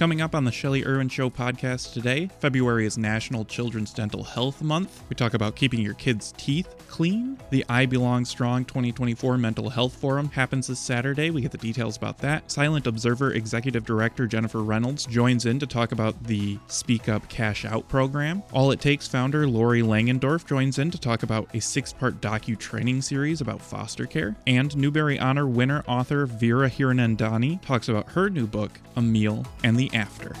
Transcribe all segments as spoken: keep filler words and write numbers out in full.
Coming up on the Shelley Irwin Show podcast today, February is National Children's Dental Health Month. We talk about keeping your kids' teeth clean. The I Belong Strong twenty twenty-four Mental Health Forum happens this Saturday. We get the details about that. Silent Observer Executive Director Jennifer Reynolds joins in to talk about the Speak Up Cash Out program. All It Takes founder Lori Langendorf joins in to talk about a six-part docu-training series about foster care. And Newbery Honor winner author Vera Hiranandani talks about her new book, Amil and the After.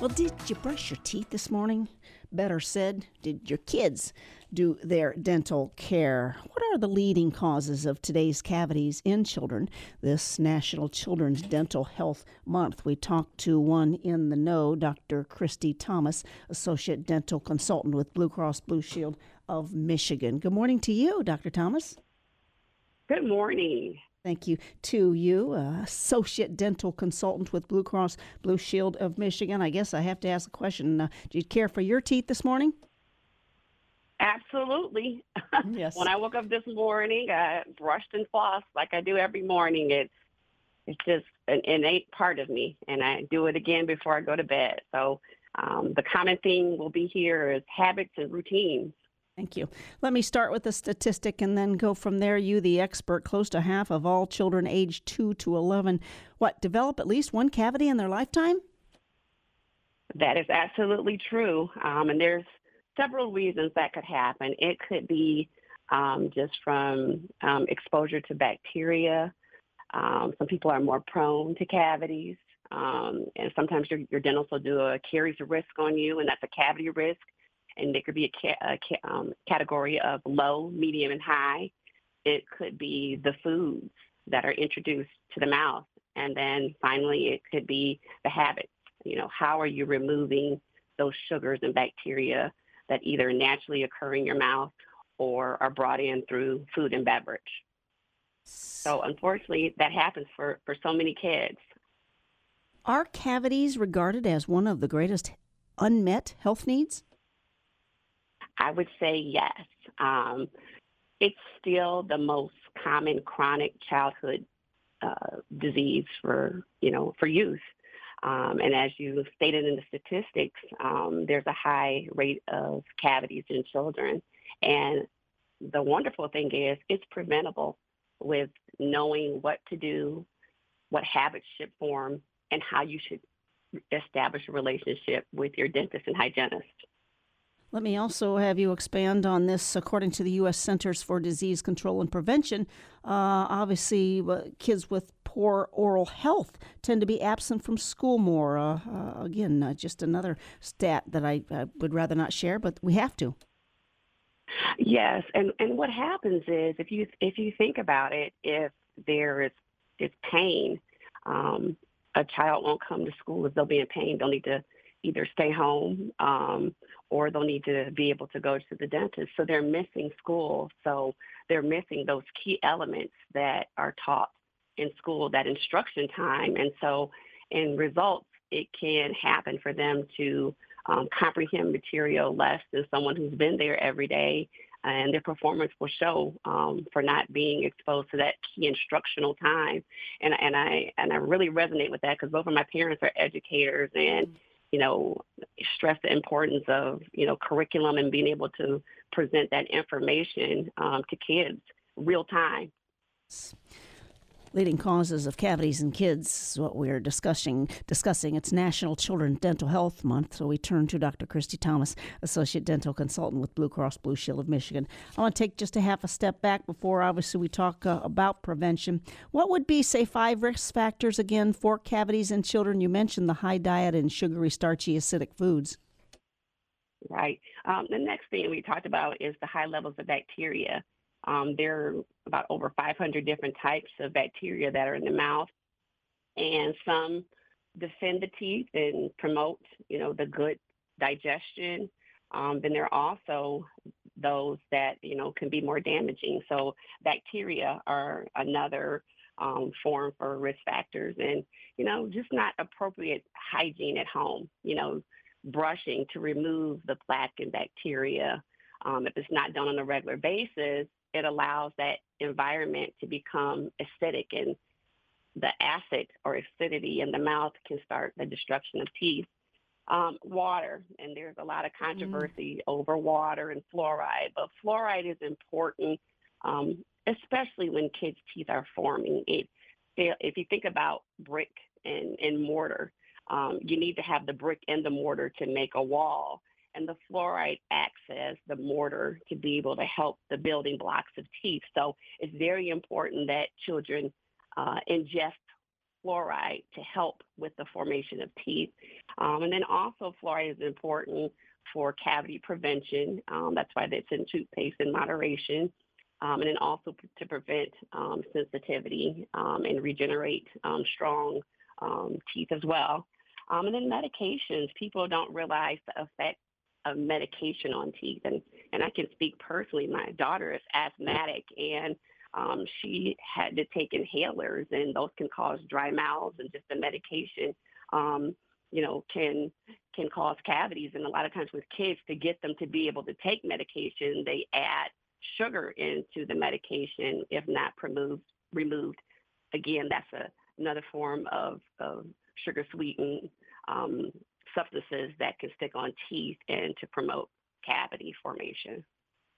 Well, did you brush your teeth this morning? Better said, did your kids do their dental care? What are the leading causes of today's cavities in children? This National Children's Dental Health Month, we talked to one in the know, Doctor Christy Thomas, Associate Dental Consultant with Blue Cross Blue Shield of Michigan. Good morning to you, Doctor Thomas. Good morning. Thank you to you, uh, Associate Dental Consultant with Blue Cross Blue Shield of Michigan. I guess I have to ask a question. Uh, do you care for your teeth this morning? Absolutely. Yes. When I woke up this morning, I brushed and flossed like I do every morning. It, it's just an innate part of me, and I do it again before I go to bed. So um, the common theme will be here is habits and routines. Thank you. Let me start with a statistic and then go from there. You, the expert, close to half of all children aged two to eleven, what, develop at least one cavity in their lifetime? That is absolutely true. Um, and there's several reasons that could happen. It could be um, just from um, exposure to bacteria. Um, some people are more prone to cavities. Um, and sometimes your, your dental will do a carries a risk on you, and that's a cavity risk. And there could be a, ca- a ca- um, category of low, medium, and high. It could be the foods that are introduced to the mouth. And then finally, it could be the habits. You know, how are you removing those sugars and bacteria that either naturally occur in your mouth or are brought in through food and beverage? So unfortunately, that happens for, for so many kids. Are cavities regarded as one of the greatest unmet health needs? I would say yes. Um, it's still the most common chronic childhood uh, disease for, you know, for youth. Um, and as you stated in the statistics, um, there's a high rate of cavities in children. And the wonderful thing is it's preventable with knowing what to do, what habits should form, and how you should establish a relationship with your dentist and hygienist. Let me also have you expand on this. According to the U S Centers for Disease Control and Prevention, uh, obviously uh, kids with poor oral health tend to be absent from school more. Uh, uh, again, uh, just another stat that I, I would rather not share, but we have to. Yes, and, and what happens is if you if you think about it, if there is is pain, um, a child won't come to school if they'll be in pain. They'll need to either stay home um, or they'll need to be able to go to the dentist. So they're missing school. So they're missing those key elements that are taught in school, that instruction time. And so in results, it can happen for them to um, comprehend material less than someone who's been there every day. And their performance will show um, for not being exposed to that key instructional time. And, and, I, and I really resonate with that because both of my parents are educators and you know, stress the importance of, you know, curriculum and being able to present that information um, to kids real time. Leading causes of cavities in kids is what we're discussing. Discussing It's National Children's Dental Health Month, so we turn to Doctor Christy Thomas, Associate Dental Consultant with Blue Cross Blue Shield of Michigan. I want to take just a half a step back before, obviously, we talk uh, about prevention. What would be, say, five risk factors, again, for cavities in children? You mentioned the high diet and sugary, starchy, acidic foods. Right. Um, the next thing we talked about is the high levels of bacteria. Um, there are about over five hundred different types of bacteria that are in the mouth, and some defend the teeth and promote, you know, the good digestion. Um, then there are also those that, you know, can be more damaging. So bacteria are another um, form for risk factors and, you know, just not appropriate hygiene at home, you know, brushing to remove the plaque and bacteria. Um, if it's not done on a regular basis, it allows that environment to become acidic and the acid or acidity in the mouth can start the destruction of teeth. Um, water, and there's a lot of controversy mm. over water and fluoride, but fluoride is important, um, especially when kids' teeth are forming. It, if you think about brick and, and mortar, um, you need to have the brick and the mortar to make a wall, and the fluoride acts as the mortar to be able to help the building blocks of teeth. So it's very important that children uh, ingest fluoride to help with the formation of teeth. Um, and then also fluoride is important for cavity prevention. Um, that's why it's in toothpaste in moderation. Um, and then also to prevent um, sensitivity um, and regenerate um, strong um, teeth as well. Um, and then medications. People don't realize the effect of medication on teeth. And, and I can speak personally. My daughter is asthmatic, and Um, she had to take inhalers, and those can cause dry mouths, and just the medication, um, you know, can can cause cavities. And a lot of times with kids, to get them to be able to take medication, they add sugar into the medication, if not removed. removed. Again, that's a, another form of, of sugar-sweetened um, substances that can stick on teeth and to promote cavity formation.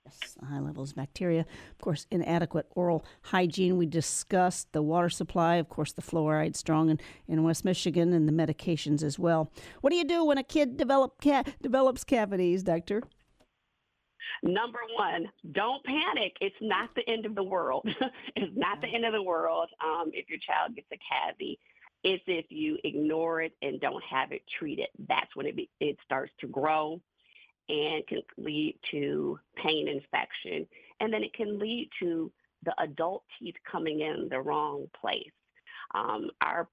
Yes, high levels of bacteria. Of course, inadequate oral hygiene. We discussed the water supply, of course, the fluoride strong in, in West Michigan, and the medications as well. What do you do when a kid develop ca- develops cavities, Doctor? Number one, don't panic. It's not the end of the world. It's not the end of the world um, if your child gets a cavity. It's if you ignore it and don't have it treated. That's when it be, it starts to grow, and can lead to pain infection. And then it can lead to the adult teeth coming in the wrong place. Um, our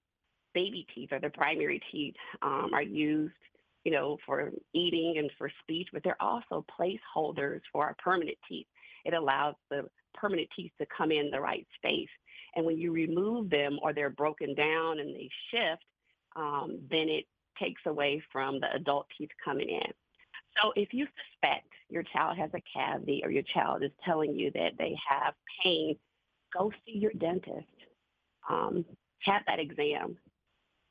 baby teeth, or the primary teeth, um, are used, you know, for eating and for speech, but they're also placeholders for our permanent teeth. It allows the permanent teeth to come in the right space. And when you remove them, or they're broken down and they shift, um, then it takes away from the adult teeth coming in. So if you suspect your child has a cavity, or your child is telling you that they have pain, go see your dentist. Um, have that exam.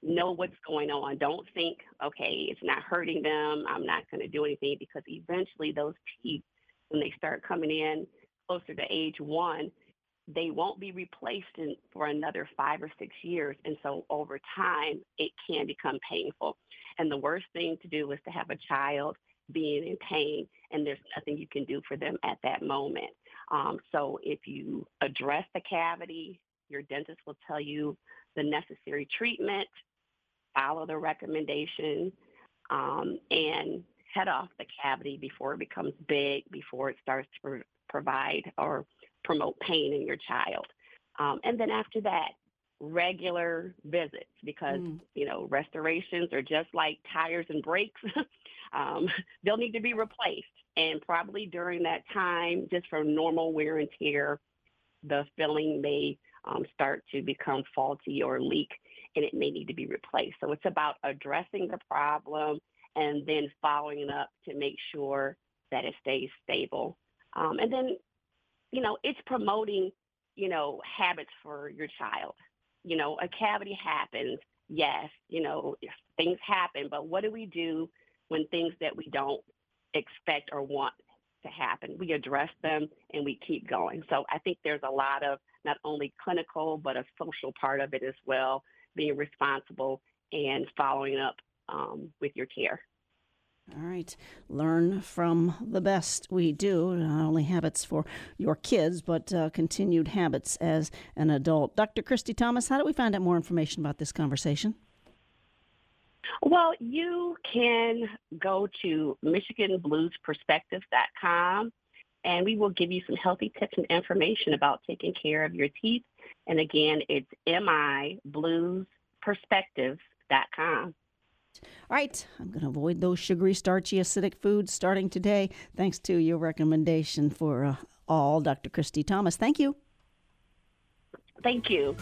Know what's going on. Don't think, okay, it's not hurting them, I'm not going to do anything, because eventually those teeth, when they start coming in closer to age one, they won't be replaced in, for another five or six years. And so over time, it can become painful. And the worst thing to do is to have a child being in pain, and there's nothing you can do for them at that moment. Um, so if you address the cavity, your dentist will tell you the necessary treatment, follow the recommendation, um, and head off the cavity before it becomes big, before it starts to pro- provide or promote pain in your child. Um, and then after that, regular visits, because, mm. you know, restorations are just like tires and brakes. Um, they'll need to be replaced, and probably during that time, just from normal wear and tear, the filling may um, start to become faulty or leak, and it may need to be replaced. So it's about addressing the problem and then following it up to make sure that it stays stable. Um, and then, you know, it's promoting, you know, habits for your child. You know, a cavity happens. Yes, you know, things happen, but what do we do when things that we don't expect or want to happen? We address them and we keep going. So I think there's a lot of not only clinical, but a social part of it as well, being responsible and following up um, with your care. All right. Learn from the best. We do not only habits for your kids, but uh, continued habits as an adult. Doctor Christy Thomas, how do we find out more information about this conversation? Well, you can go to michigan blues perspective dot com, and we will give you some healthy tips and information about taking care of your teeth. And again, it's m i blues perspectives dot com. All right, I'm going to avoid those sugary, starchy, acidic foods starting today, thanks to your recommendation for uh, all, Doctor Christy Thomas. Thank you. Thank you.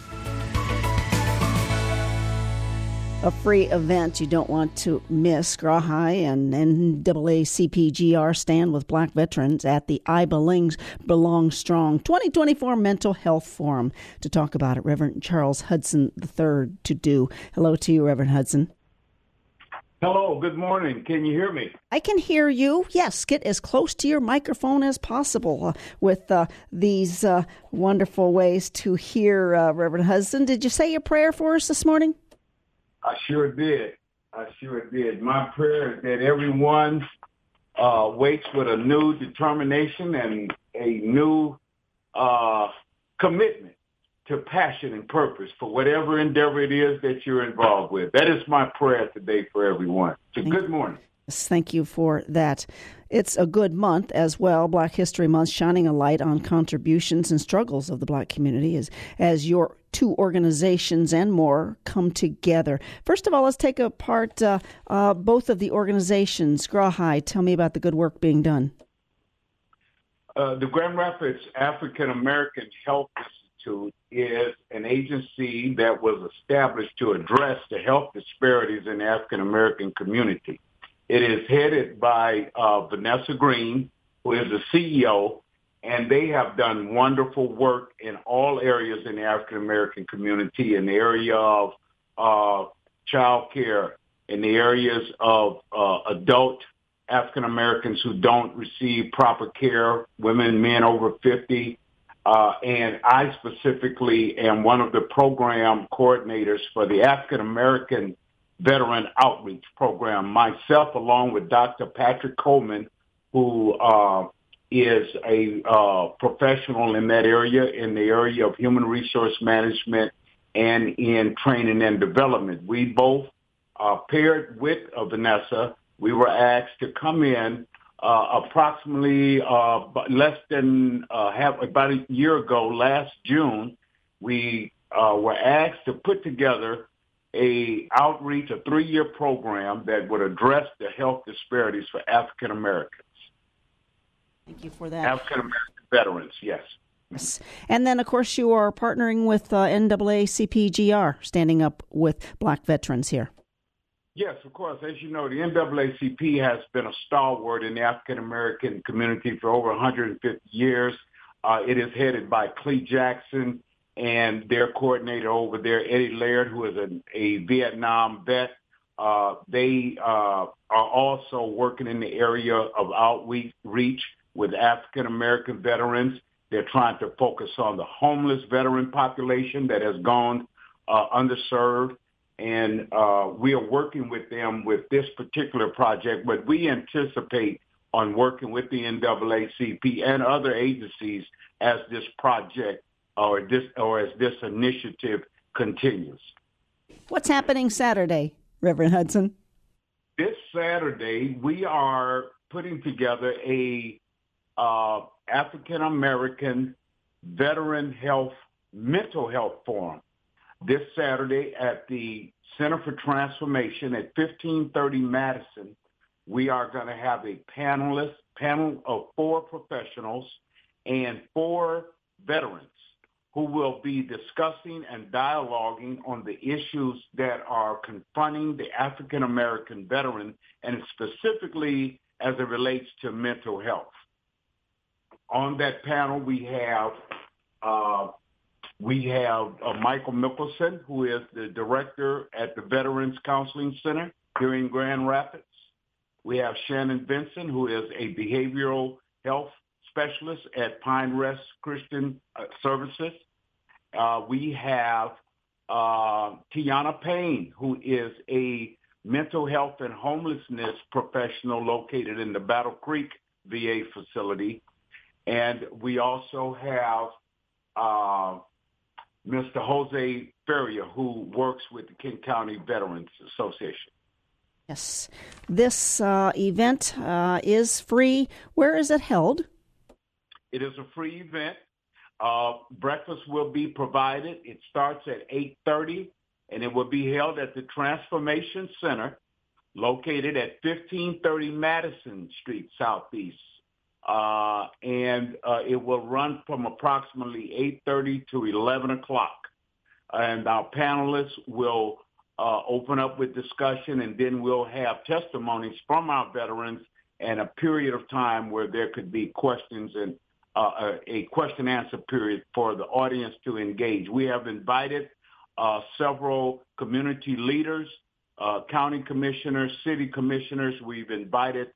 A free event you don't want to miss. GRAAHI and N double A C P G R stand with Black veterans at the I Belong, Belong Strong twenty twenty-four Mental Health Forum. To talk about it, Reverend Charles Hudson the third to do. Hello to you, Reverend Hudson. Hello, good morning. Can you hear me? I can hear you. Yes, get as close to your microphone as possible uh, with uh, these uh, wonderful ways to hear, uh, Reverend Hudson. Did you say your prayer for us this morning? I sure did. I sure did. My prayer is that everyone uh, wakes with a new determination and a new uh, commitment to passion and purpose for whatever endeavor it is that you're involved with. That is my prayer today for everyone. So good morning. Thank you for that. It's a good month as well, Black History Month, shining a light on contributions and struggles of the Black community as, as your two organizations and more come together. First of all, let's take apart uh, uh, both of the organizations. GRAAHI, tell me about the good work being done. Uh, the Grand Rapids African American Health Institute is an agency that was established to address the health disparities in the African American community. It is headed by uh, Vanessa Green, who is the C E O, and they have done wonderful work in all areas in the African-American community, in the area of uh, child care, in the areas of uh, adult African-Americans who don't receive proper care, women, men over fifty. Uh, and I specifically am one of the program coordinators for the African-American Veteran Outreach Program. Myself, along with Doctor Patrick Coleman, who uh, is a uh, professional in that area, in the area of human resource management and in training and development. We both uh, paired with uh, Vanessa. We were asked to come in uh, approximately uh, less than uh, half, about a year ago, last June. We uh, were asked to put together a outreach, a three-year program that would address the health disparities for African Americans. Thank you for that. African American veterans, yes. yes. And then, of course, you are partnering with uh, N double A C P G R, standing up with Black veterans here. Yes, of course. As you know, the N double A C P has been a stalwart in the African American community for over one hundred fifty years. Uh, it is headed by Clee Jackson and their coordinator over there, Eddie Laird, who is a, a Vietnam vet. Uh, they uh, are also working in the area of outreach with African-American veterans. They're trying to focus on the homeless veteran population that has gone uh, underserved. And uh, we are working with them with this particular project, but we anticipate on working with the N double A C P and other agencies as this project or this, or as this initiative continues. What's happening Saturday, Reverend Hudson? This Saturday, we are putting together a uh, African American Veteran Health Mental Health Forum this Saturday at the Center for Transformation at fifteen thirty Madison. We are going to have a panelist panel of four professionals and four veterans who will be discussing and dialoguing on the issues that are confronting the African American veteran, and specifically as it relates to mental health. On that panel, we have uh, we have uh, Michael Mickelson, who is the director at the Veterans Counseling Center here in Grand Rapids. We have Shannon Benson, who is a behavioral health specialist at Pine Rest Christian uh, Services. Uh, we have uh, Tiana Payne, who is a mental health and homelessness professional located in the Battle Creek V A facility. And we also have uh, Mister Jose Ferrier, who works with the King County Veterans Association. Yes. This uh, event uh, is free. Where is it held? It is a free event. Uh, breakfast will be provided. It starts at eight thirty, and it will be held at the Transformation Center, located at fifteen thirty Madison Street Southeast. Uh, and uh, it will run from approximately eight thirty to eleven o'clock. And our panelists will uh, open up with discussion, and then we'll have testimonies from our veterans and a period of time where there could be questions and uh, a question-answer period for the audience to engage. We have invited uh, several community leaders, uh, county commissioners, city commissioners. We've invited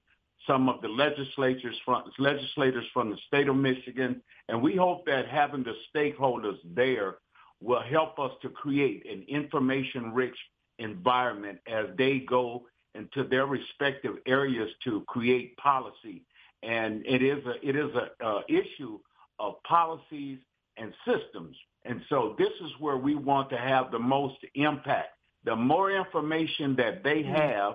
some of the legislators from, legislators from the state of Michigan, and we hope that having the stakeholders there will help us to create an information-rich environment as they go into their respective areas to create policy. And it is a, it is a uh, issue of policies and systems. And so this is where we want to have the most impact. The more information that they have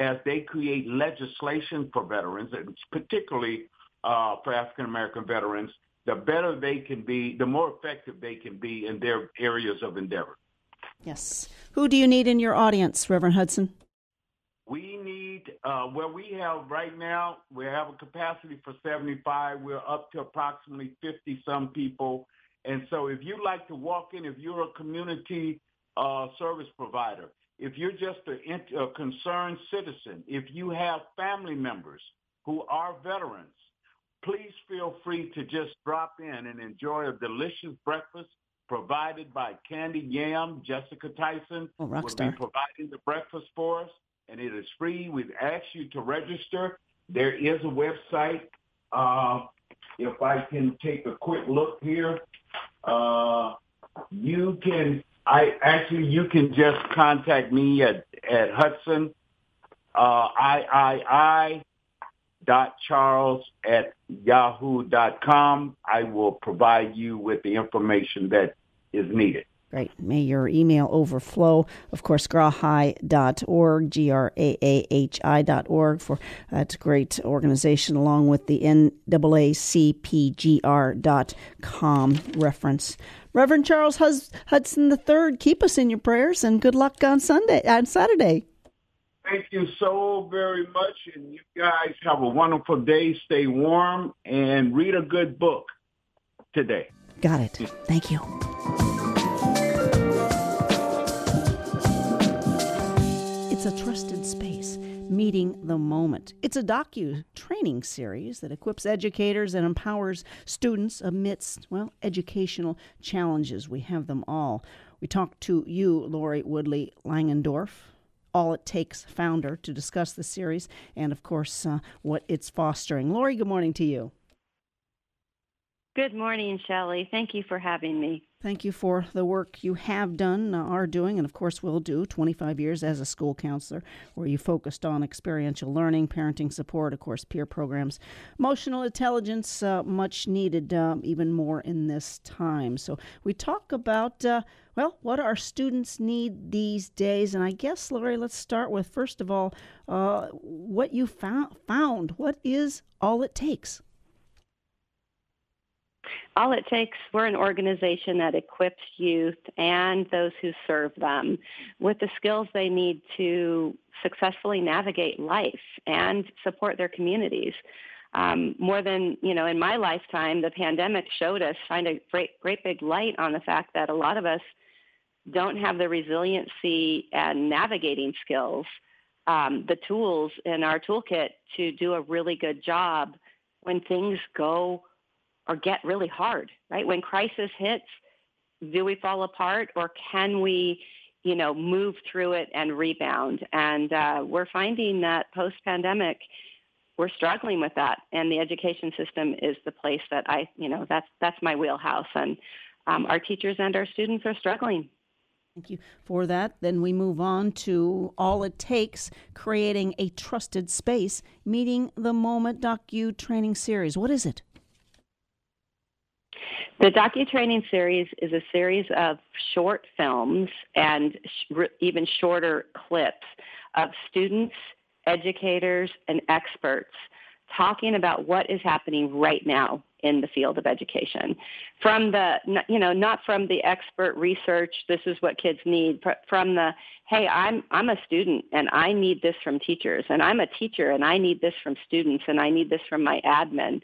as they create legislation for veterans, and particularly uh, for African-American veterans, the better they can be, the more effective they can be in their areas of endeavor. Yes. Who do you need in your audience, Reverend Hudson? We need, uh, where we have right now, we have a capacity for seventy-five. We're up to approximately fifty-some people. And so if you'd like to walk in, if you're a community uh, service provider, if you're just a, a concerned citizen, if you have family members who are veterans, please feel free to just drop in and enjoy a delicious breakfast provided by Candy Yam. Jessica Tyson oh, will be providing the breakfast for us, and it is free. We've asked you to register. There is a website. Uh, if I can take a quick look here, uh, you can. I actually, you can just contact me at at Hudson uh, I I I. Dot Charles at yahoo dot com. I will provide you with the information that is needed. Great. May your email overflow. Of course, graahi dot org, G R A A H I dot org. For, uh, it's a great organization, along with the N double A C P G R dot com reference. Reverend Charles Hus- Hudson the third, keep us in your prayers, and good luck on Sunday, on Saturday. Thank you so very much, and you guys have a wonderful day. Stay warm and read a good book today. Got it. Thank you. It's a trusted space, meeting the moment. It's a docu-training series that equips educators and empowers students amidst, well, educational challenges. We have them all. We talked to you, Lori Woodley-Langendorf, All It Takes founder, to discuss the series and, of course, uh, what it's fostering. Lori, good morning to you. Good morning, Shelley. Thank you for having me. Thank you for the work you have done, uh, are doing, and, of course, will do. twenty-five years as a school counselor, where you focused on experiential learning, parenting support, of course, peer programs, emotional intelligence, uh, much needed, um, even more in this time. So we talk about... Uh, Well, what our students need these days, and I guess, Lori, let's start with, first of all, uh, what you found, found. What is All It Takes? All It Takes, we're an organization that equips youth and those who serve them with the skills they need to successfully navigate life and support their communities. Um, more than, you know, in my lifetime, the pandemic showed us, find a great, great big light on the fact that a lot of us don't have the resiliency and navigating skills, um, the tools in our toolkit to do a really good job when things go or get really hard, right? When crisis hits, do we fall apart, or can we, you know, move through it and rebound? And uh, we're finding that post-pandemic, we're struggling with that, and the education system is the place that I, you know, that's that's my wheelhouse, and um, our teachers and our students are struggling. Thank you for that. Then we move on to All It Takes, creating a trusted space, meeting the moment docu training series. What is it? The docu training series is a series of short films and sh- even shorter clips of students, educators, and experts talking about what is happening right now in the field of education. From the, you know, not from the expert research, this is what kids need, from the, hey, I'm I'm a student and I need this from teachers, and I'm a teacher and I need this from students, and I need this from my admin.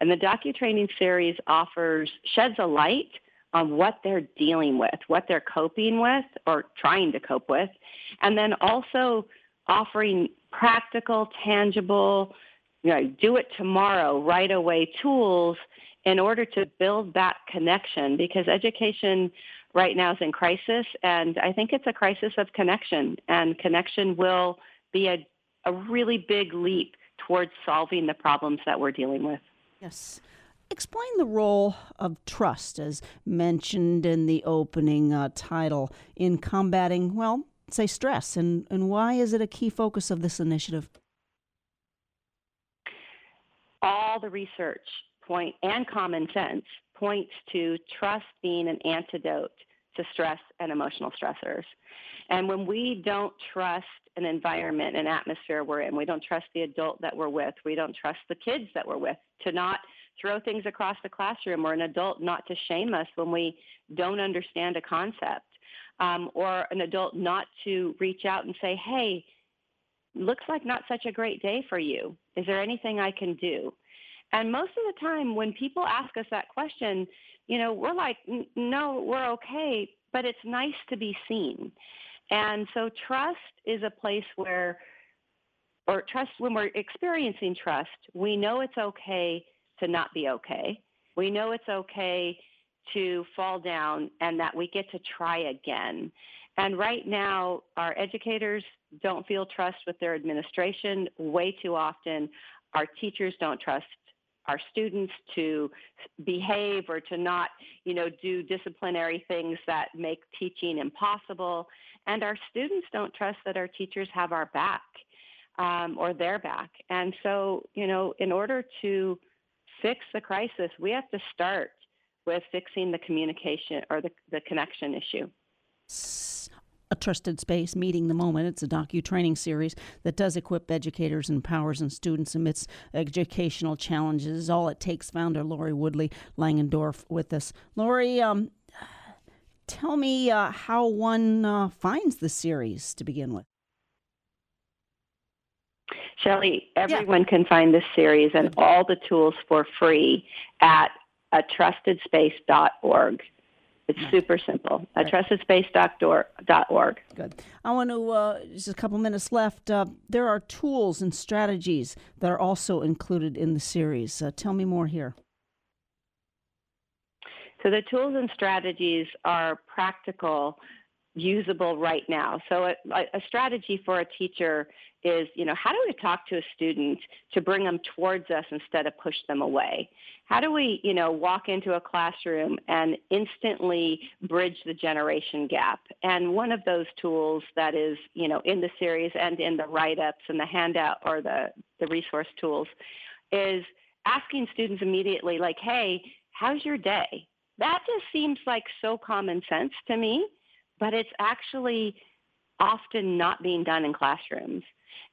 And the docu-training series offers, sheds a light on what they're dealing with, what they're coping with or trying to cope with, and then also offering practical, tangible, you know, do it tomorrow, right away tools in order to build that connection, because education right now is in crisis, and I think it's a crisis of connection, and connection will be a, a really big leap towards solving the problems that we're dealing with. Yes. Explain the role of trust, as mentioned in the opening uh, title, in combating, well, say stress, and, and why is it a key focus of this initiative? All the research point and common sense points to trust being an antidote to stress and emotional stressors. And when we don't trust an environment, an atmosphere we're in, we don't trust the adult that we're with, we don't trust the kids that we're with to not throw things across the classroom, or an adult not to shame us when we don't understand a concept, um, or an adult not to reach out and say, hey, looks like not such a great day for you. Is there anything I can do? And most of the time when people ask us that question, you know, we're like, no, we're okay, but it's nice to be seen. And so trust is a place where, or trust, when we're experiencing trust, we know it's okay to not be okay. We know it's okay to fall down and that we get to try again. And right now, our educators don't feel trust with their administration way too often. Our teachers don't trust our students to behave or to not, you know, do disciplinary things that make teaching impossible. And our students don't trust that our teachers have our back, um, or their back. And so, you know, in order to fix the crisis, we have to start with fixing the communication or the, the connection issue. A Trusted Space, Meeting the Moment. It's a docu-training series that does equip educators and empowers and students amidst educational challenges. All It Takes founder Lori Woodley-Langendorf with us. Lori, um, tell me uh, how one uh, finds the series to begin with. Shelley, everyone yeah. can find this series and all the tools for free at a trusted space dot org. It's super simple. Right. a trusted space dot org. Good. I want to, uh, just a couple minutes left. Uh, there are tools and strategies that are also included in the series. Uh, tell me more here. So the tools and strategies are practical, usable right now. So a, a strategy for a teacher is, you know, how do we talk to a student to bring them towards us instead of push them away? How do we, you know, walk into a classroom and instantly bridge the generation gap? And one of those tools that is, you know, in the series and in the write-ups and the handout or the, the resource tools is asking students immediately, like, hey, how's your day? That just seems like so common sense to me, but it's actually often not being done in classrooms.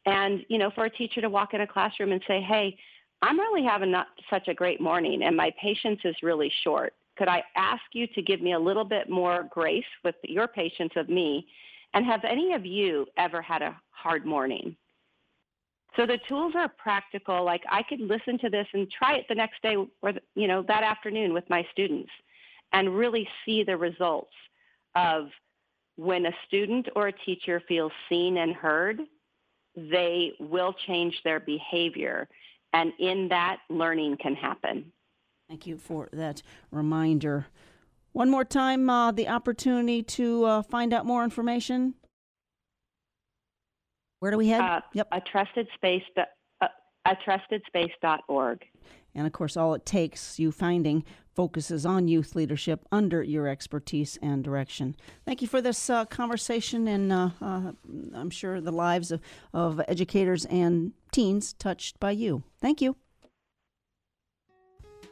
And, you know, for a teacher to walk in a classroom and say, hey, I'm really having not such a great morning and my patience is really short. Could I ask you to give me a little bit more grace with your patience of me? And have any of you ever had a hard morning? So the tools are practical. Like, I could listen to this and try it the next day or, you know, that afternoon with my students and really see the results of when a student or a teacher feels seen and heard, they will change their behavior. And in that, learning can happen. Thank you for that reminder. One more time, uh, the opportunity to uh, find out more information. Where do we head? Uh, yep. A trusted space. Uh, a trusted space dot org. And, of course, All It Takes, you finding, focuses on youth leadership under your expertise and direction. Thank you for this uh, conversation, and uh, uh, I'm sure the lives of, of educators and teens touched by you. Thank you.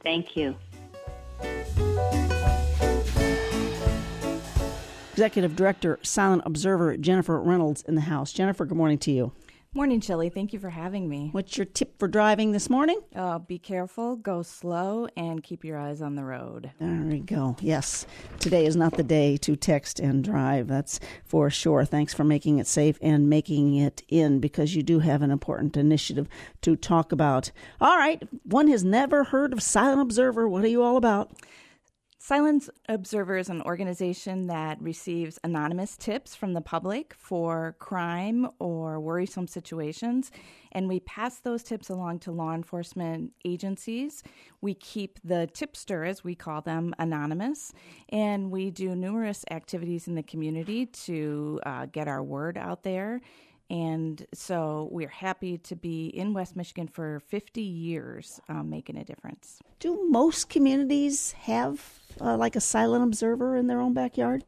Thank you. Executive Director, Silent Observer, Jennifer Reynolds in the house. Jennifer, good morning to you. Morning, Shelley. Thank you for having me. What's your tip for driving this morning? Uh, be careful, go slow, and keep your eyes on the road. There we go. Yes, today is not the day to text and drive. That's for sure. Thanks for making it safe and making it in, because you do have an important initiative to talk about. All right. One has never heard of Silent Observer. What are you all about? Silent Observer is an organization that receives anonymous tips from the public for crime or worrisome situations, and we pass those tips along to law enforcement agencies. We keep the tipster, as we call them, anonymous, and we do numerous activities in the community to uh, get our word out there. And so we're happy to be in West Michigan for fifty years, um, making a difference. Do most communities have uh, like a silent observer in their own backyard?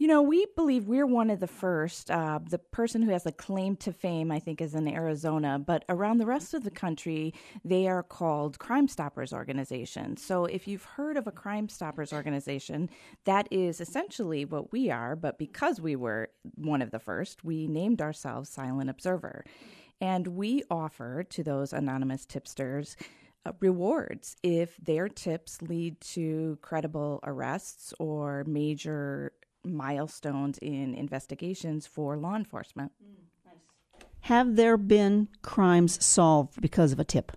You know, we believe we're one of the first. Uh, the person who has a claim to fame, I think, is in Arizona. But around the rest of the country, they are called Crime Stoppers organizations. So if you've heard of a Crime Stoppers organization, that is essentially what we are. But because we were one of the first, we named ourselves Silent Observer. And we offer to those anonymous tipsters Uh, rewards if their tips lead to credible arrests or major milestones in investigations for law enforcement. Mm, nice. Have there been crimes solved because of a tip?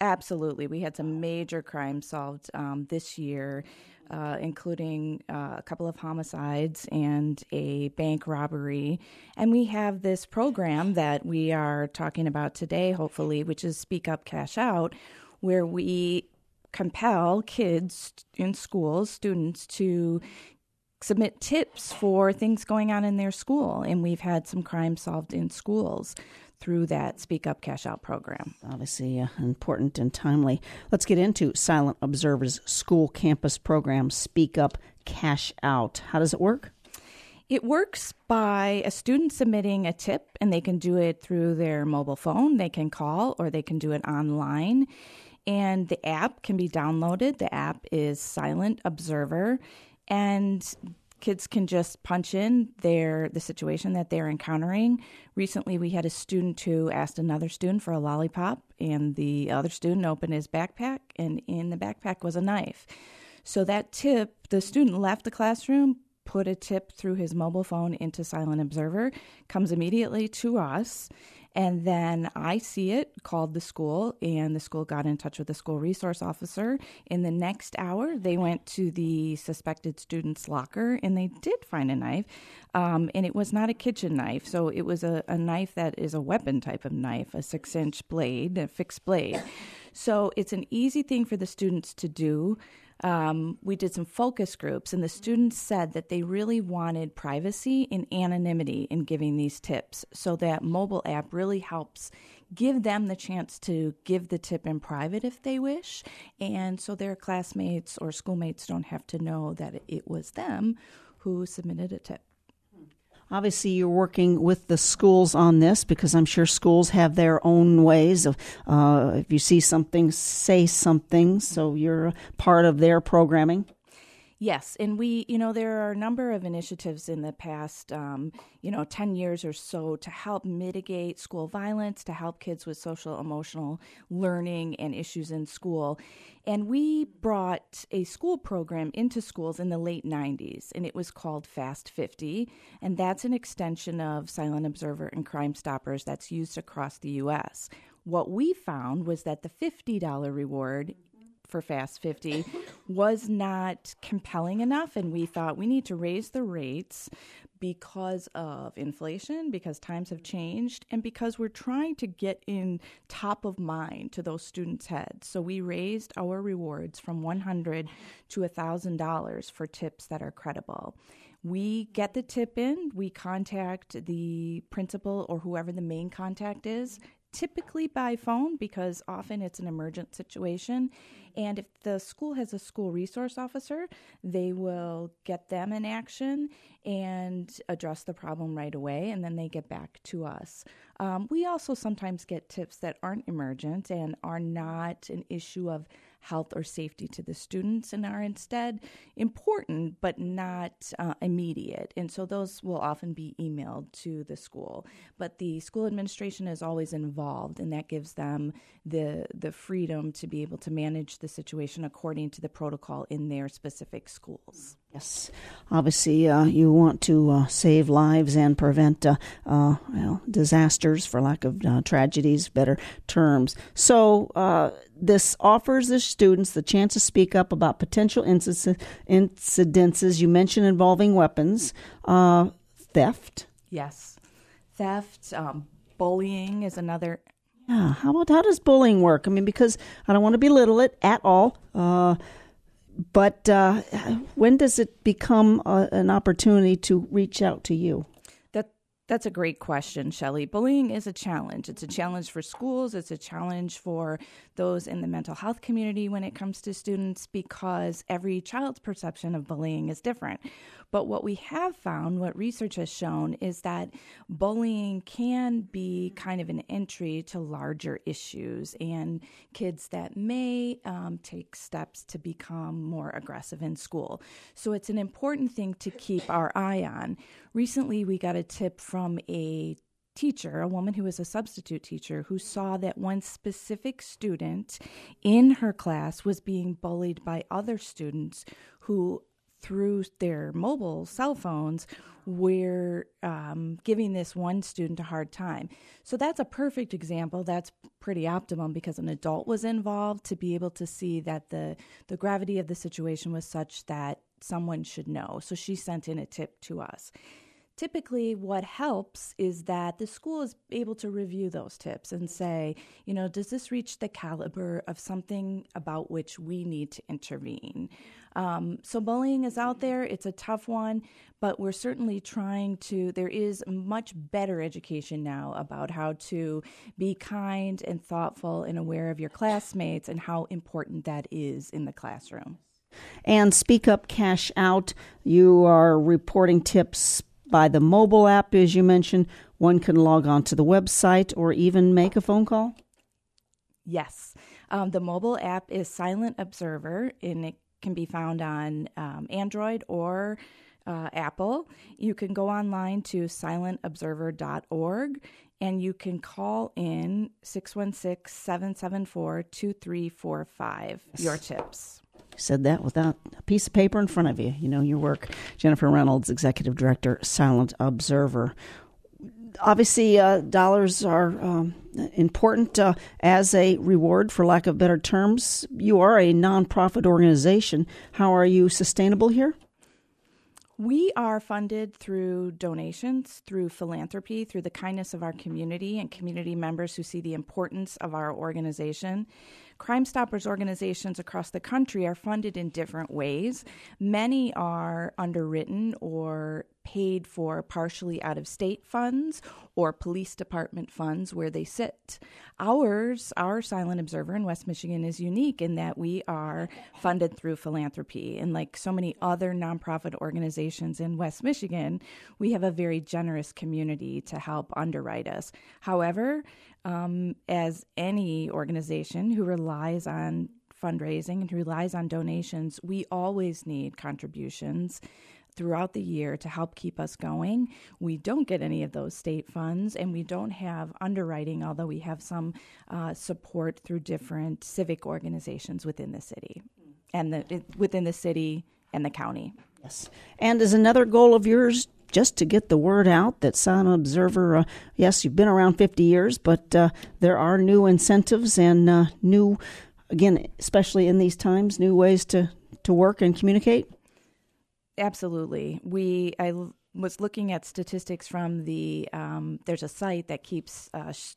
Absolutely. We had some major crimes solved um, this year, uh, including uh, a couple of homicides and a bank robbery. And we have this program that we are talking about today, hopefully, which is Speak Up Cash Out, where we compel kids in schools, students, to submit tips for things going on in their school. And we've had some crimes solved in schools through that Speak Up Cash Out program. Obviously uh, important and timely. Let's get into Silent Observer's school campus program, Speak Up Cash Out. How does it work? It works by a student submitting a tip, and they can do it through their mobile phone. They can call or they can do it online. And the app can be downloaded. The app is Silent Observer, and kids can just punch in their the situation that they're encountering. Recently, we had a student who asked another student for a lollipop, and the other student opened his backpack, and in the backpack was a knife. So that tip, the student left the classroom, put a tip through his mobile phone into Silent Observer, comes immediately to us, and then I see it, called the school, and the school got in touch with the school resource officer. In the next hour, they went to the suspected student's locker, and they did find a knife, um, and it was not a kitchen knife. So it was a, a knife that is a weapon type of knife, a six-inch blade, a fixed blade. So it's an easy thing for the students to do. Um, we did some focus groups, and the students said that they really wanted privacy and anonymity in giving these tips. So that mobile app really helps give them the chance to give the tip in private if they wish. And so their classmates or schoolmates don't have to know that it was them who submitted a tip. Obviously, you're working with the schools on this because I'm sure schools have their own ways of, uh, if you see something, say something. So you're part of their programming. Yes. And we, you know, there are a number of initiatives in the past, um, you know, ten years or so to help mitigate school violence, to help kids with social emotional learning and issues in school. And we brought a school program into schools in the late nineties, and it was called Fast fifty. And that's an extension of Silent Observer and Crime Stoppers that's used across the U S. What we found was that the fifty dollars reward for Fast fifty was not compelling enough, and we thought we need to raise the rates because of inflation, because times have changed, and because we're trying to get in top of mind to those students' heads. So we raised our rewards from one hundred dollars to one thousand dollars for tips that are credible. We get the tip in, we contact the principal or whoever the main contact is, typically by phone, because often it's an emergent situation. And if the school has a school resource officer, they will get them in action and address the problem right away, and then they get back to us. Um, we also sometimes get tips that aren't emergent and are not an issue of health or safety to the students and are instead important but not uh, immediate. And so those will often be emailed to the school. But the school administration is always involved, and that gives them the the freedom to be able to manage the situation according to the protocol in their specific schools. Yes. Obviously, uh, you want to uh, save lives and prevent uh, uh, well, disasters, for lack of uh, tragedies, better terms. So uh, This offers the students the chance to speak up about potential inc- incidences you mentioned involving weapons, uh, theft. Yes, theft, um, bullying is another. Yeah, how about how does bullying work? I mean, because I don't want to belittle it at all, uh, but uh, when does it become a, an opportunity to reach out to you? That's a great question, Shelley. Bullying is a challenge. It's a challenge for schools. It's a challenge for those in the mental health community when it comes to students, because every child's perception of bullying is different. But what we have found, what research has shown, is that bullying can be kind of an entry to larger issues and kids that may um, take steps to become more aggressive in school. So it's an important thing to keep our eye on. Recently, we got a tip from a teacher, a woman who was a substitute teacher, who saw that one specific student in her class was being bullied by other students who, through their mobile cell phones, were um, giving this one student a hard time. So that's a perfect example. That's pretty optimum because an adult was involved to be able to see that the, the gravity of the situation was such that someone should know. So she sent in a tip to us. Typically, what helps is that the school is able to review those tips and say, you know, does this reach the caliber of something about which we need to intervene? Um, so bullying is out there. It's a tough one, but we're certainly trying to, there is much better education now about how to be kind and thoughtful and aware of your classmates and how important that is in the classroom. And Speak Up Cash Out, you are reporting tips by the mobile app, as you mentioned. One can log on to the website or even make a phone call? Yes. Um, the mobile app is Silent Observer, and it can be found on um, Android or uh, Apple. You can go online to silent observer dot org, and you can call in six one six, seven seven four, two three four five. Your tips. Said that without a piece of paper in front of you. You know your work. Jennifer Reynolds, Executive Director, Silent Observer. Obviously, uh, dollars are um, important uh, as a reward, for lack of better terms. You are a nonprofit organization. How are you sustainable here? We are funded through donations, through philanthropy, through the kindness of our community and community members who see the importance of our organization. Crime Stoppers organizations across the country are funded in different ways. Many are underwritten or paid for partially out of state funds or police department funds where they sit. Ours, our Silent Observer in West Michigan, is unique in that we are funded through philanthropy. And like so many other nonprofit organizations in West Michigan, we have a very generous community to help underwrite us. However, um, as any organization who relies on fundraising and who relies on donations, we always need contributions throughout the year to help keep us going. We don't get any of those state funds, and we don't have underwriting, although we have some uh, support through different civic organizations within the city and the, within the city and the county. Yes. And is another goal of yours just to get the word out that Silent Observer, uh, yes, you've been around fifty years, but uh, there are new incentives and uh, new, again, especially in these times, new ways to, to work and communicate? Absolutely. We I l- was looking at statistics from the, um, there's a site that keeps uh, sh-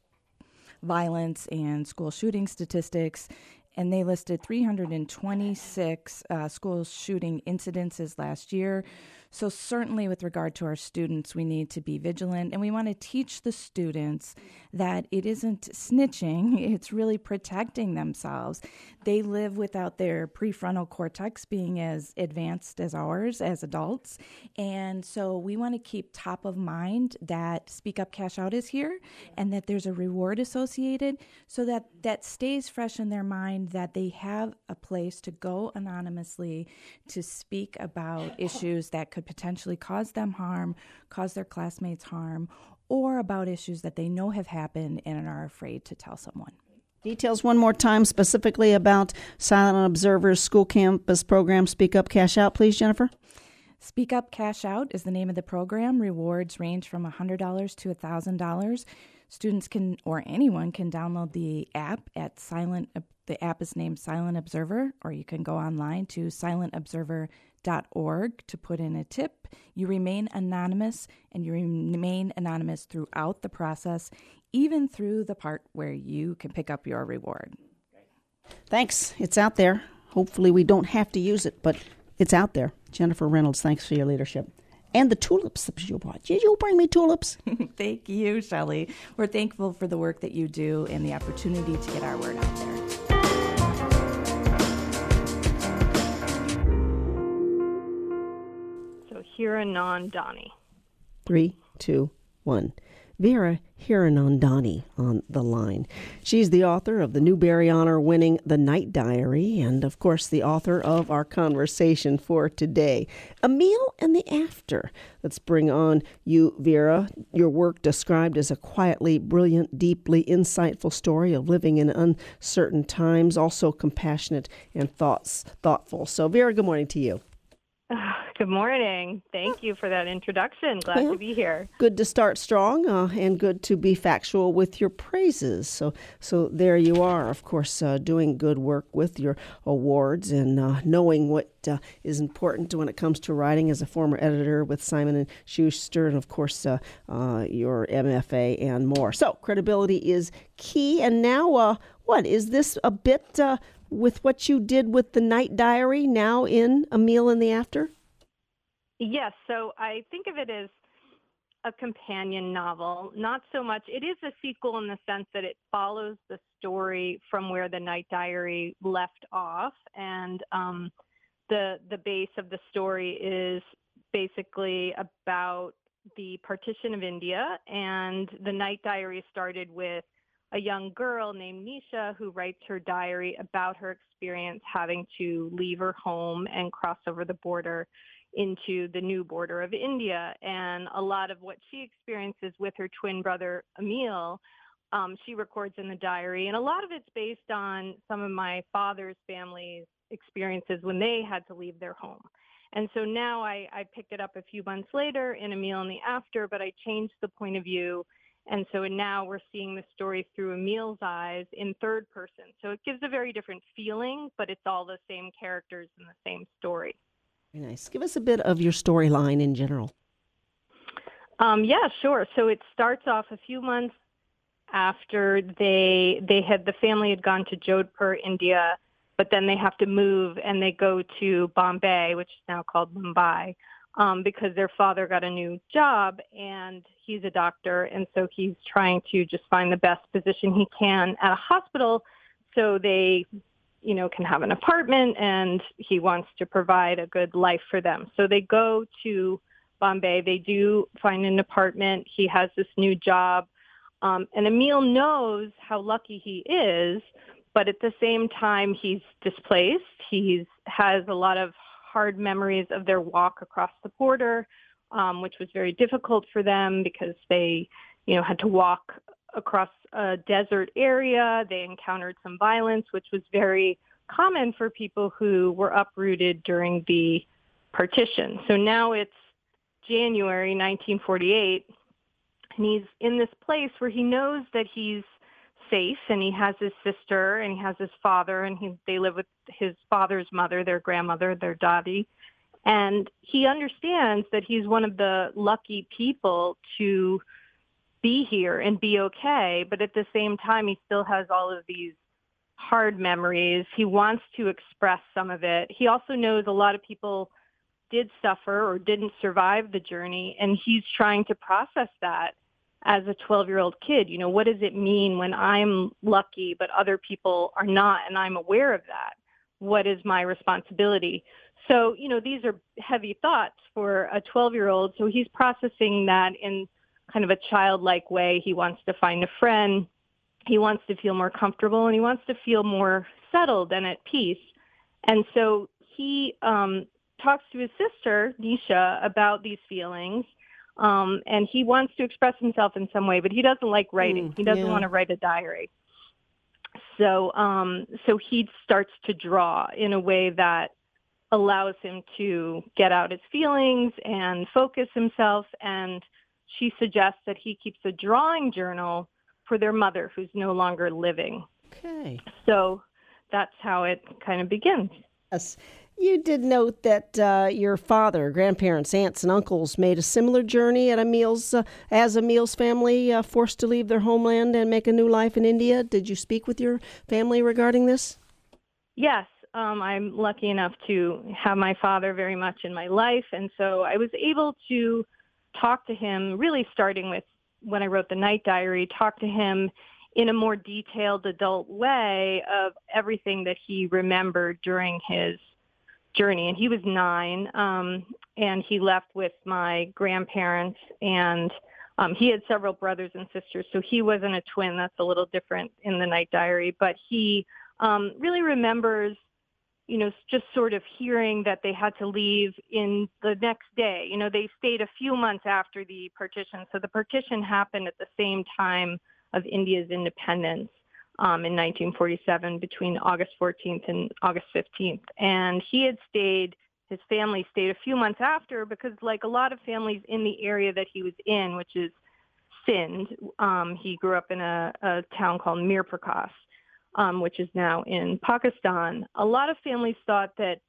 violence and school shooting statistics, and they listed three hundred twenty-six uh, school shooting incidences last year. So certainly with regard to our students, we need to be vigilant, and we want to teach the students that it isn't snitching, it's really protecting themselves. They live without their prefrontal cortex being as advanced as ours as adults, and so we want to keep top of mind that Speak Up Cash Out is here and that there's a reward associated, so that that stays fresh in their mind, that they have a place to go anonymously to speak about issues that could potentially cause them harm, cause their classmates harm, or about issues that they know have happened and are afraid to tell someone. Details one more time specifically about Silent Observer's school campus program, Speak Up Cash Out, please, Jennifer. Speak Up Cash Out is the name of the program. Rewards range from one hundred dollars to one thousand dollars. Students can, or anyone can, download the app at Silent. The app is named Silent Observer, or you can go online to silent observer dot org to put in a tip. You remain anonymous, and you remain anonymous throughout the process, even through the part where you can pick up your reward. Thanks. It's out there. Hopefully we don't have to use it, but it's out there. Jennifer Reynolds, thanks for your leadership. And the tulips that you brought. Did you bring me tulips? Thank you, Shelley. We're thankful for the work that you do and the opportunity to get our word out there. So Hiranandani. Three, two, one. Vera Hiranandani on the line. She's the author of the Newbery Honor-winning The Night Diary and, of course, the author of our conversation for today, Amil and the After. Let's bring on you, Vera. Your work described as a quietly brilliant, deeply insightful story of living in uncertain times, also compassionate and thoughts, thoughtful. So, Vera, good morning to you. Good morning. Thank you for that introduction. Glad well, to be here. Good to start strong uh, and good to be factual with your praises. So so there you are, of course, uh, doing good work with your awards and uh, knowing what uh, is important when it comes to writing as a former editor with Simon and Schuster and, of course, uh, uh, your M F A and more. So credibility is key. And now, uh, what, is this a bit... Uh, with what you did with The Night Diary, now in Amil and the After? Yes, so I think of it as a companion novel, not so much. It is a sequel in the sense that it follows the story from where The Night Diary left off, and um, the, the base of the story is basically about the partition of India, and The Night Diary started with a young girl named Nisha who writes her diary about her experience having to leave her home and cross over the border into the new border of India. And a lot of what she experiences with her twin brother, Amil, um, she records in the diary. And a lot of it's based on some of my father's family's experiences when they had to leave their home. And so now I, I picked it up a few months later in Amil and the After, but I changed the point of view. And so now we're seeing the story through Amil's eyes in third person. So it gives a very different feeling, but it's all the same characters and the same story. Very nice. Give us a bit of your storyline in general. Um, yeah, sure. So it starts off a few months after they they had the family had gone to Jodhpur, India, but then they have to move and they go to Bombay, which is now called Mumbai. Um, because their father got a new job and he's a doctor. And so he's trying to just find the best position he can at a hospital so they, you know, can have an apartment, and he wants to provide a good life for them. So they go to Bombay. They do find an apartment. He has this new job. Um, and Amil knows how lucky he is, but at the same time, he's displaced. He's has a lot of hard memories of their walk across the border, um, which was very difficult for them because they, you know, had to walk across a desert area. They encountered some violence, which was very common for people who were uprooted during the partition. So now it's January nineteen forty-eight, and he's in this place where he knows that he's safe, and he has his sister, and he has his father, and he, they live with his father's mother, their grandmother, their dadi. And he understands that he's one of the lucky people to be here and be okay, but at the same time, he still has all of these hard memories. He wants to express some of it. He also knows a lot of people did suffer or didn't survive the journey, and he's trying to process that as a twelve-year-old kid. You know, what does it mean when I'm lucky but other people are not, and I'm aware of that? What is my responsibility? So, you know, these are heavy thoughts for a twelve-year-old. So he's processing that in kind of a childlike way. He wants to find a friend. He wants to feel more comfortable, and he wants to feel more settled and at peace. And so he um, talks to his sister, Nisha, about these feelings. Um, and he wants to express himself in some way, but he doesn't like writing. Mm, he doesn't yeah. want to write a diary. So, um, so he starts to draw in a way that allows him to get out his feelings and focus himself. And she suggests that he keeps a drawing journal for their mother, who's no longer living. Okay. So that's how it kind of begins. Yes. You did note that uh, your father, grandparents, aunts, and uncles made a similar journey at Amil's, uh, as Amil's family, uh, forced to leave their homeland and make a new life in India. Did you speak with your family regarding this? Yes. Um, I'm lucky enough to have my father very much in my life, and so I was able to talk to him, really starting with when I wrote The Night Diary, talk to him in a more detailed adult way of everything that he remembered during his journey. And he was nine, um, and he left with my grandparents, and um, he had several brothers and sisters, so he wasn't a twin. That's a little different in The Night Diary, but he um, really remembers, you know, just sort of hearing that they had to leave in the next day. You know, they stayed a few months after the partition. So the partition happened at the same time of India's independence um, in nineteen forty-seven, between August fourteenth and August fifteenth. And he had stayed, his family stayed a few months after, because like a lot of families in the area that he was in, which is Sindh, um, he grew up in a, a town called Mir Prakash, Um, which is now in Pakistan. A lot of families thought that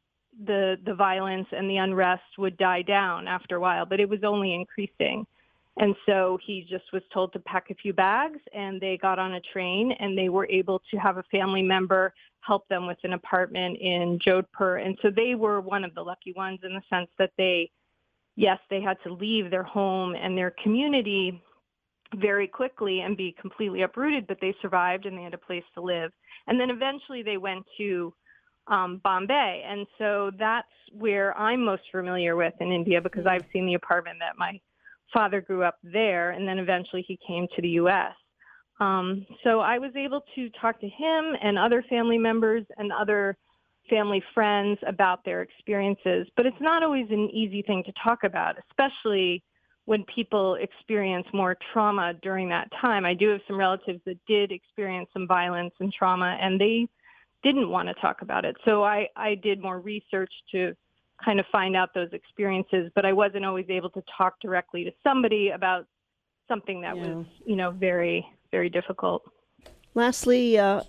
the the violence and the unrest would die down after a while, but it was only increasing. And so he just was told to pack a few bags, and they got on a train, and they were able to have a family member help them with an apartment in Jodhpur. And so they were one of the lucky ones in the sense that they, yes, they had to leave their home and their community very quickly and be completely uprooted, but they survived and they had a place to live. And then eventually they went to um, Bombay. And so that's where I'm most familiar with in India, because I've seen the apartment that my father grew up there. And then eventually he came to the U S. Um, so I was able to talk to him and other family members and other family friends about their experiences. But it's not always an easy thing to talk about, especially when people experience more trauma during that time. I do have some relatives that did experience some violence and trauma, and they didn't want to talk about it. So I, I did more research to kind of find out those experiences, but I wasn't always able to talk directly to somebody about something that yeah. was, you know, very, very difficult. Lastly, uh,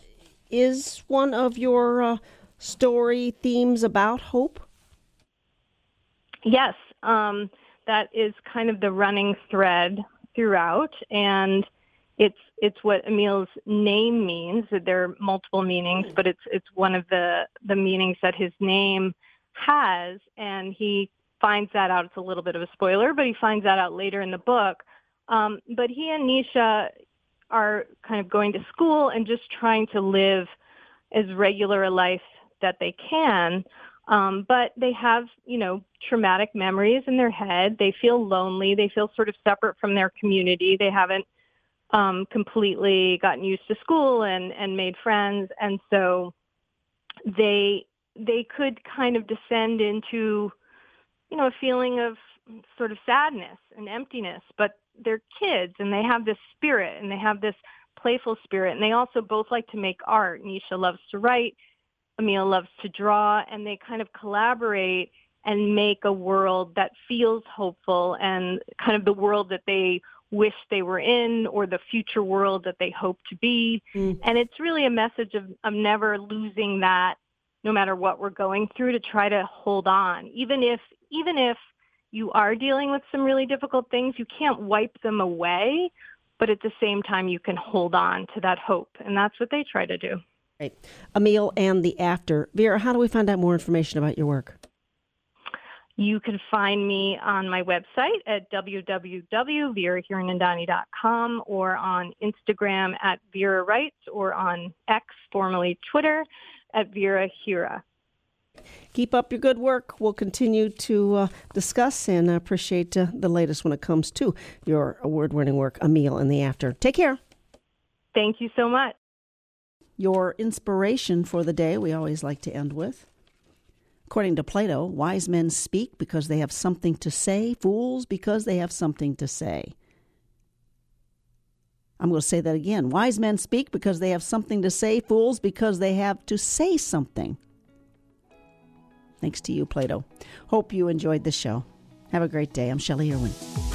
is one of your uh, story themes about hope? Yes. Um, That is kind of the running thread throughout, and it's it's what Amil's name means. There are multiple meanings, but it's it's one of the, the meanings that his name has, and he finds that out. It's a little bit of a spoiler, but he finds that out later in the book. Um, but he and Nisha are kind of going to school and just trying to live as regular a life that they can. Um, but they have, you know, traumatic memories in their head. They feel lonely. They feel sort of separate from their community. They haven't um, completely gotten used to school and, and made friends. And so they they could kind of descend into, you know, a feeling of sort of sadness and emptiness. But they're kids, and they have this spirit, and they have this playful spirit. And they also both like to make art. Nisha loves to write. Amil loves to draw, and they kind of collaborate and make a world that feels hopeful and kind of the world that they wish they were in, or the future world that they hope to be. Mm. And it's really a message of, of never losing that, no matter what we're going through, to try to hold on. Even if, even if you are dealing with some really difficult things, you can't wipe them away, but at the same time, you can hold on to that hope. And that's what they try to do. Great. Amil and the After. Vera, how do we find out more information about your work? You can find me on my website at w w w dot vera hiranandani dot com, or on Instagram at Vera Writes, or on X, formerly Twitter, at Vera Hira. Keep up your good work. We'll continue to uh, discuss and appreciate uh, the latest when it comes to your award-winning work, Amil and the After. Take care. Thank you so much. Your inspiration for the day, we always like to end with. According to Plato, wise men speak because they have something to say, fools because they have something to say. I'm going to say that again. Wise men speak because they have something to say, fools because they have to say something. Thanks to you, Plato. Hope you enjoyed the show. Have a great day. I'm Shelley Irwin.